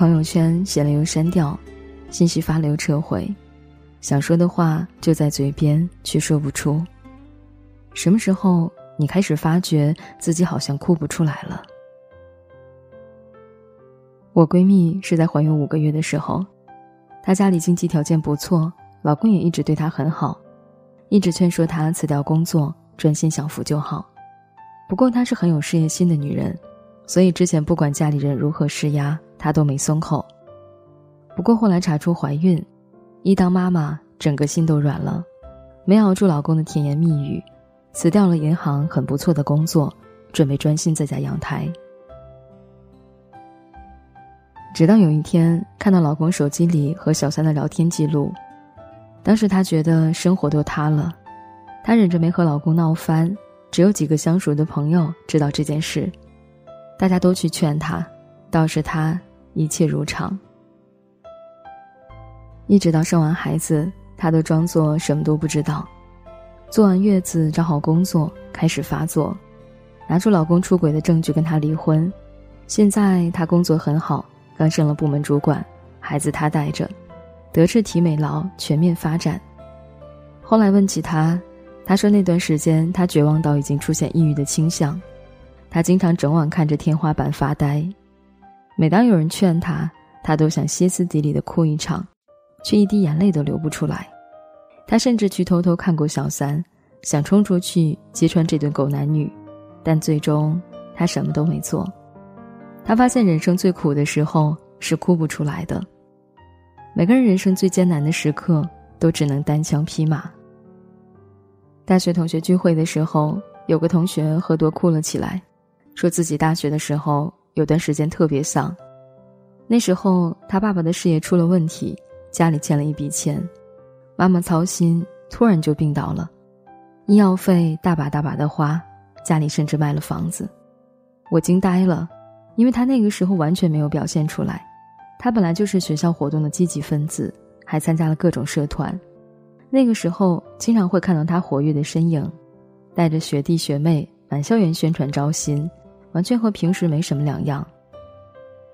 朋友圈写了又删掉，信息发了又撤回，想说的话就在嘴边却说不出。什么时候你开始发觉自己好像哭不出来了？我闺蜜是在怀孕5个月的时候，她家里经济条件不错，老公也一直对她很好，一直劝说她辞掉工作，专心享福就好。不过她是很有事业心的女人，所以之前不管家里人如何施压，她都没松口。不过后来查出怀孕，一当妈妈整个心都软了，没熬住老公的甜言蜜语，辞掉了银行很不错的工作，准备专心在家养胎。直到有一天看到老公手机里和小三的聊天记录，当时她觉得生活都塌了，她忍着没和老公闹翻，只有几个相熟的朋友知道这件事，大家都去劝她，倒是她一切如常。一直到生完孩子，她都装作什么都不知道。做完月子找好工作开始发作，拿出老公出轨的证据跟她离婚。现在她工作很好，刚升了部门主管，孩子她带着，德智体美劳全面发展。后来问起她，她说那段时间她绝望到已经出现抑郁的倾向，她经常整晚看着天花板发呆。每当有人劝她，她都想歇斯底里的哭一场，却一滴眼泪都流不出来。她甚至去偷偷看过小三，想冲出去揭穿这对狗男女，但最终她什么都没做。她发现人生最苦的时候是哭不出来的，每个人人生最艰难的时刻都只能单枪匹马。大学同学聚会的时候，有个同学喝多哭了起来，说自己大学的时候有段时间特别丧，那时候他爸爸的事业出了问题，家里欠了一笔钱，妈妈操心，突然就病倒了，医药费大把大把的花，家里甚至卖了房子。我惊呆了，因为他那个时候完全没有表现出来，他本来就是学校活动的积极分子，还参加了各种社团。那个时候经常会看到他活跃的身影，带着学弟学妹满校园宣传招新，完全和平时没什么两样。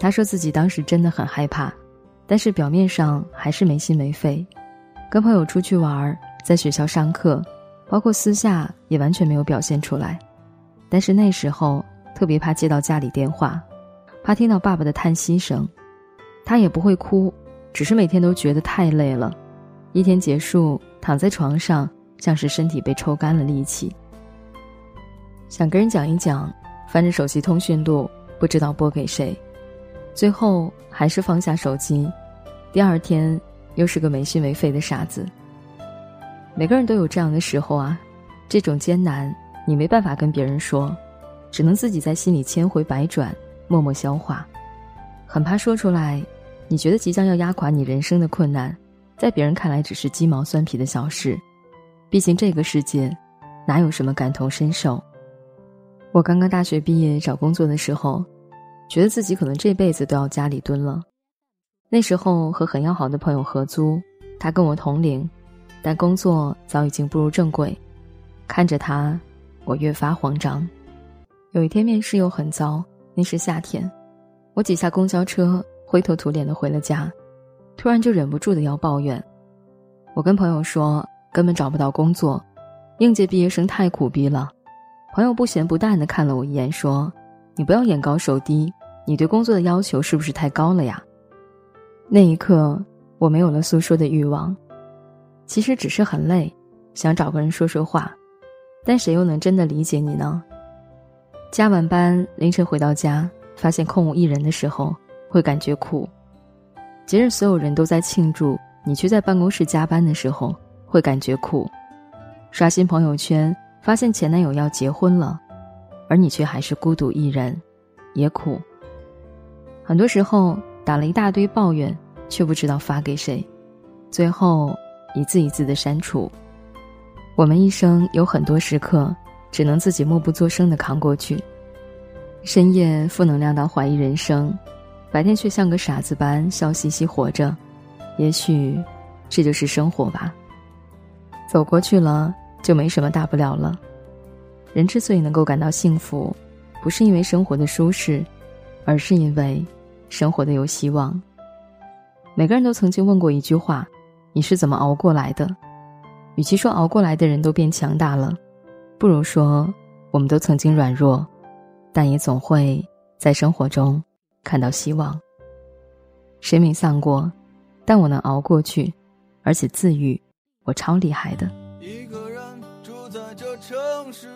他说自己当时真的很害怕，但是表面上还是没心没肺，跟朋友出去玩，在学校上课，包括私下也完全没有表现出来。但是那时候特别怕接到家里电话，怕听到爸爸的叹息声。他也不会哭，只是每天都觉得太累了，一天结束躺在床上，像是身体被抽干了力气，想跟人讲一讲，翻着手机通讯录不知道拨给谁，最后还是放下手机。第二天又是个没心没肺的傻子。每个人都有这样的时候啊，这种艰难你没办法跟别人说，只能自己在心里千回百转，默默消化。很怕说出来，你觉得即将要压垮你人生的困难，在别人看来只是鸡毛蒜皮的小事。毕竟这个世界哪有什么感同身受。我刚刚大学毕业找工作的时候，觉得自己可能这辈子都要家里蹲了。那时候和很要好的朋友合租，他跟我同龄，但工作早已经步入正轨。看着他，我越发慌张。有一天面试又很糟，那是夏天，我挤下公交车，灰头土脸的回了家，突然就忍不住的要抱怨。我跟朋友说根本找不到工作，应届毕业生太苦逼了。朋友不咸不淡的看了我一眼，说你不要眼高手低，你对工作的要求是不是太高了呀？那一刻我没有了诉说的欲望，其实只是很累，想找个人说说话，但谁又能真的理解你呢？加完班凌晨回到家，发现空无一人的时候会感觉苦，节日所有人都在庆祝，你却在办公室加班的时候会感觉苦。刷新朋友圈发现前男友要结婚了，而你却还是孤独一人，也苦。很多时候打了一大堆抱怨，却不知道发给谁，最后一字一字的删除。我们一生有很多时刻只能自己默不作声的扛过去，深夜负能量到怀疑人生，白天却像个傻子般笑嘻嘻活着。也许这就是生活吧，走过去了就没什么大不了了。人之所以能够感到幸福，不是因为生活的舒适，而是因为生活的有希望。每个人都曾经问过一句话，你是怎么熬过来的？与其说熬过来的人都变强大了，不如说我们都曾经软弱，但也总会在生活中看到希望。谁没丧过，但我能熬过去，而且自愈，我超厉害的。一个人住在这城市，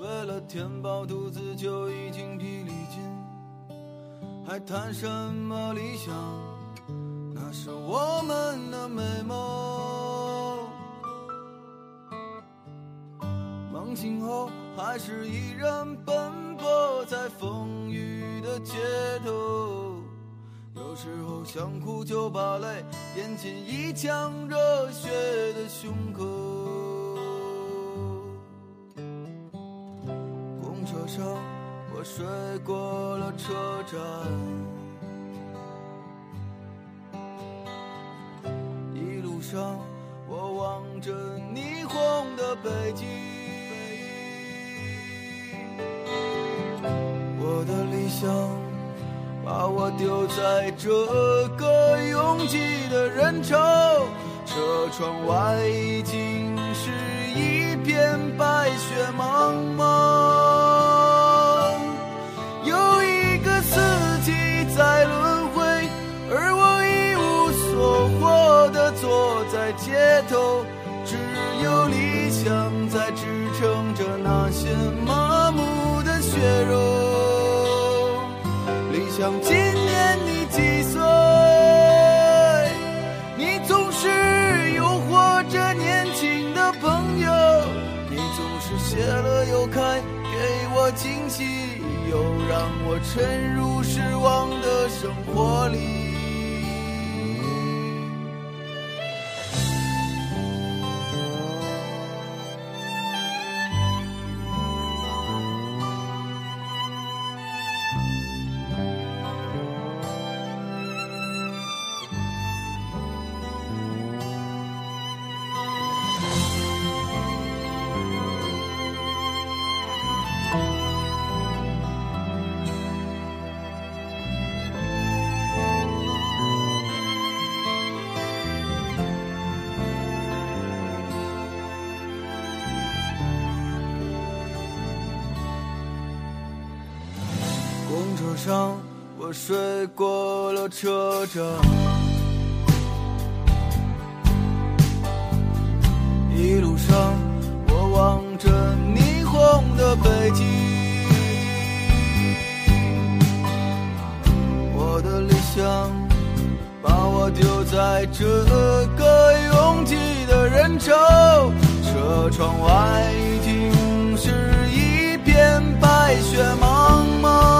为了填饱肚子就已经疲力尽，还谈什么理想，那是我们的美梦。梦醒后还是一人奔波在风雨的街头，有时候想哭就把泪咽进一腔热血的胸口。公车上我睡过了车站，一路上我望着霓虹的北京，我的理想把我丢在这个拥挤的人潮，车窗外已经是一片白雪茫茫。有一个四季在轮回，而我一无所获地坐在街头，只有理想在支撑着那些麻木的血肉。想今年你几岁，你总是诱惑着年轻的朋友，你总是谢了又开，给我惊喜，又让我沉入失望的生活里。公车上我睡过了车站，一路上我望着霓虹的北京，我的理想把我丢在这个拥挤的人潮，车窗外已经是一片白雪茫茫。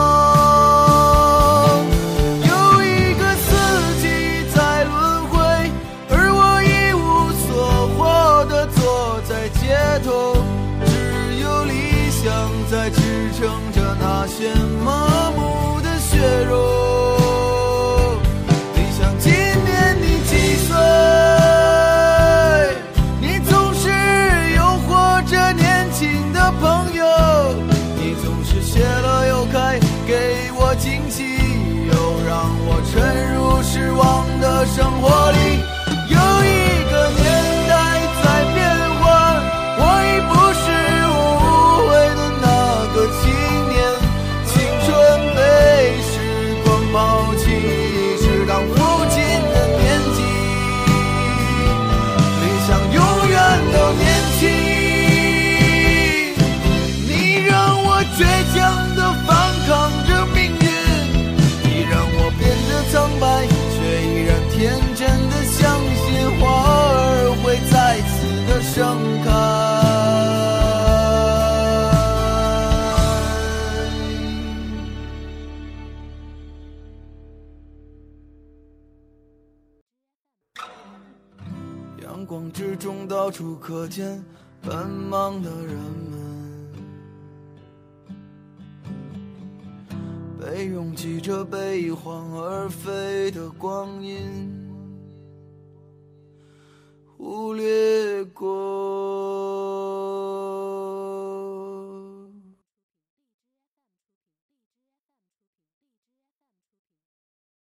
在支撑着那些麻木的血肉。你想今年你几岁，你总是诱惑着年轻的朋友，你总是谢了又开，给我惊喜，又让我沉入失望的生活里。有一个年代在变幻，我已不是青年，青春被时光抛弃，直到父亲的年纪，理想永远都年轻。你让我倔强地反抗着命运，你让我变得苍白，却依然天真地相信花儿会再次的盛开。阳光之中到处可见奔忙的人们，被拥挤着被一晃而飞的光阴。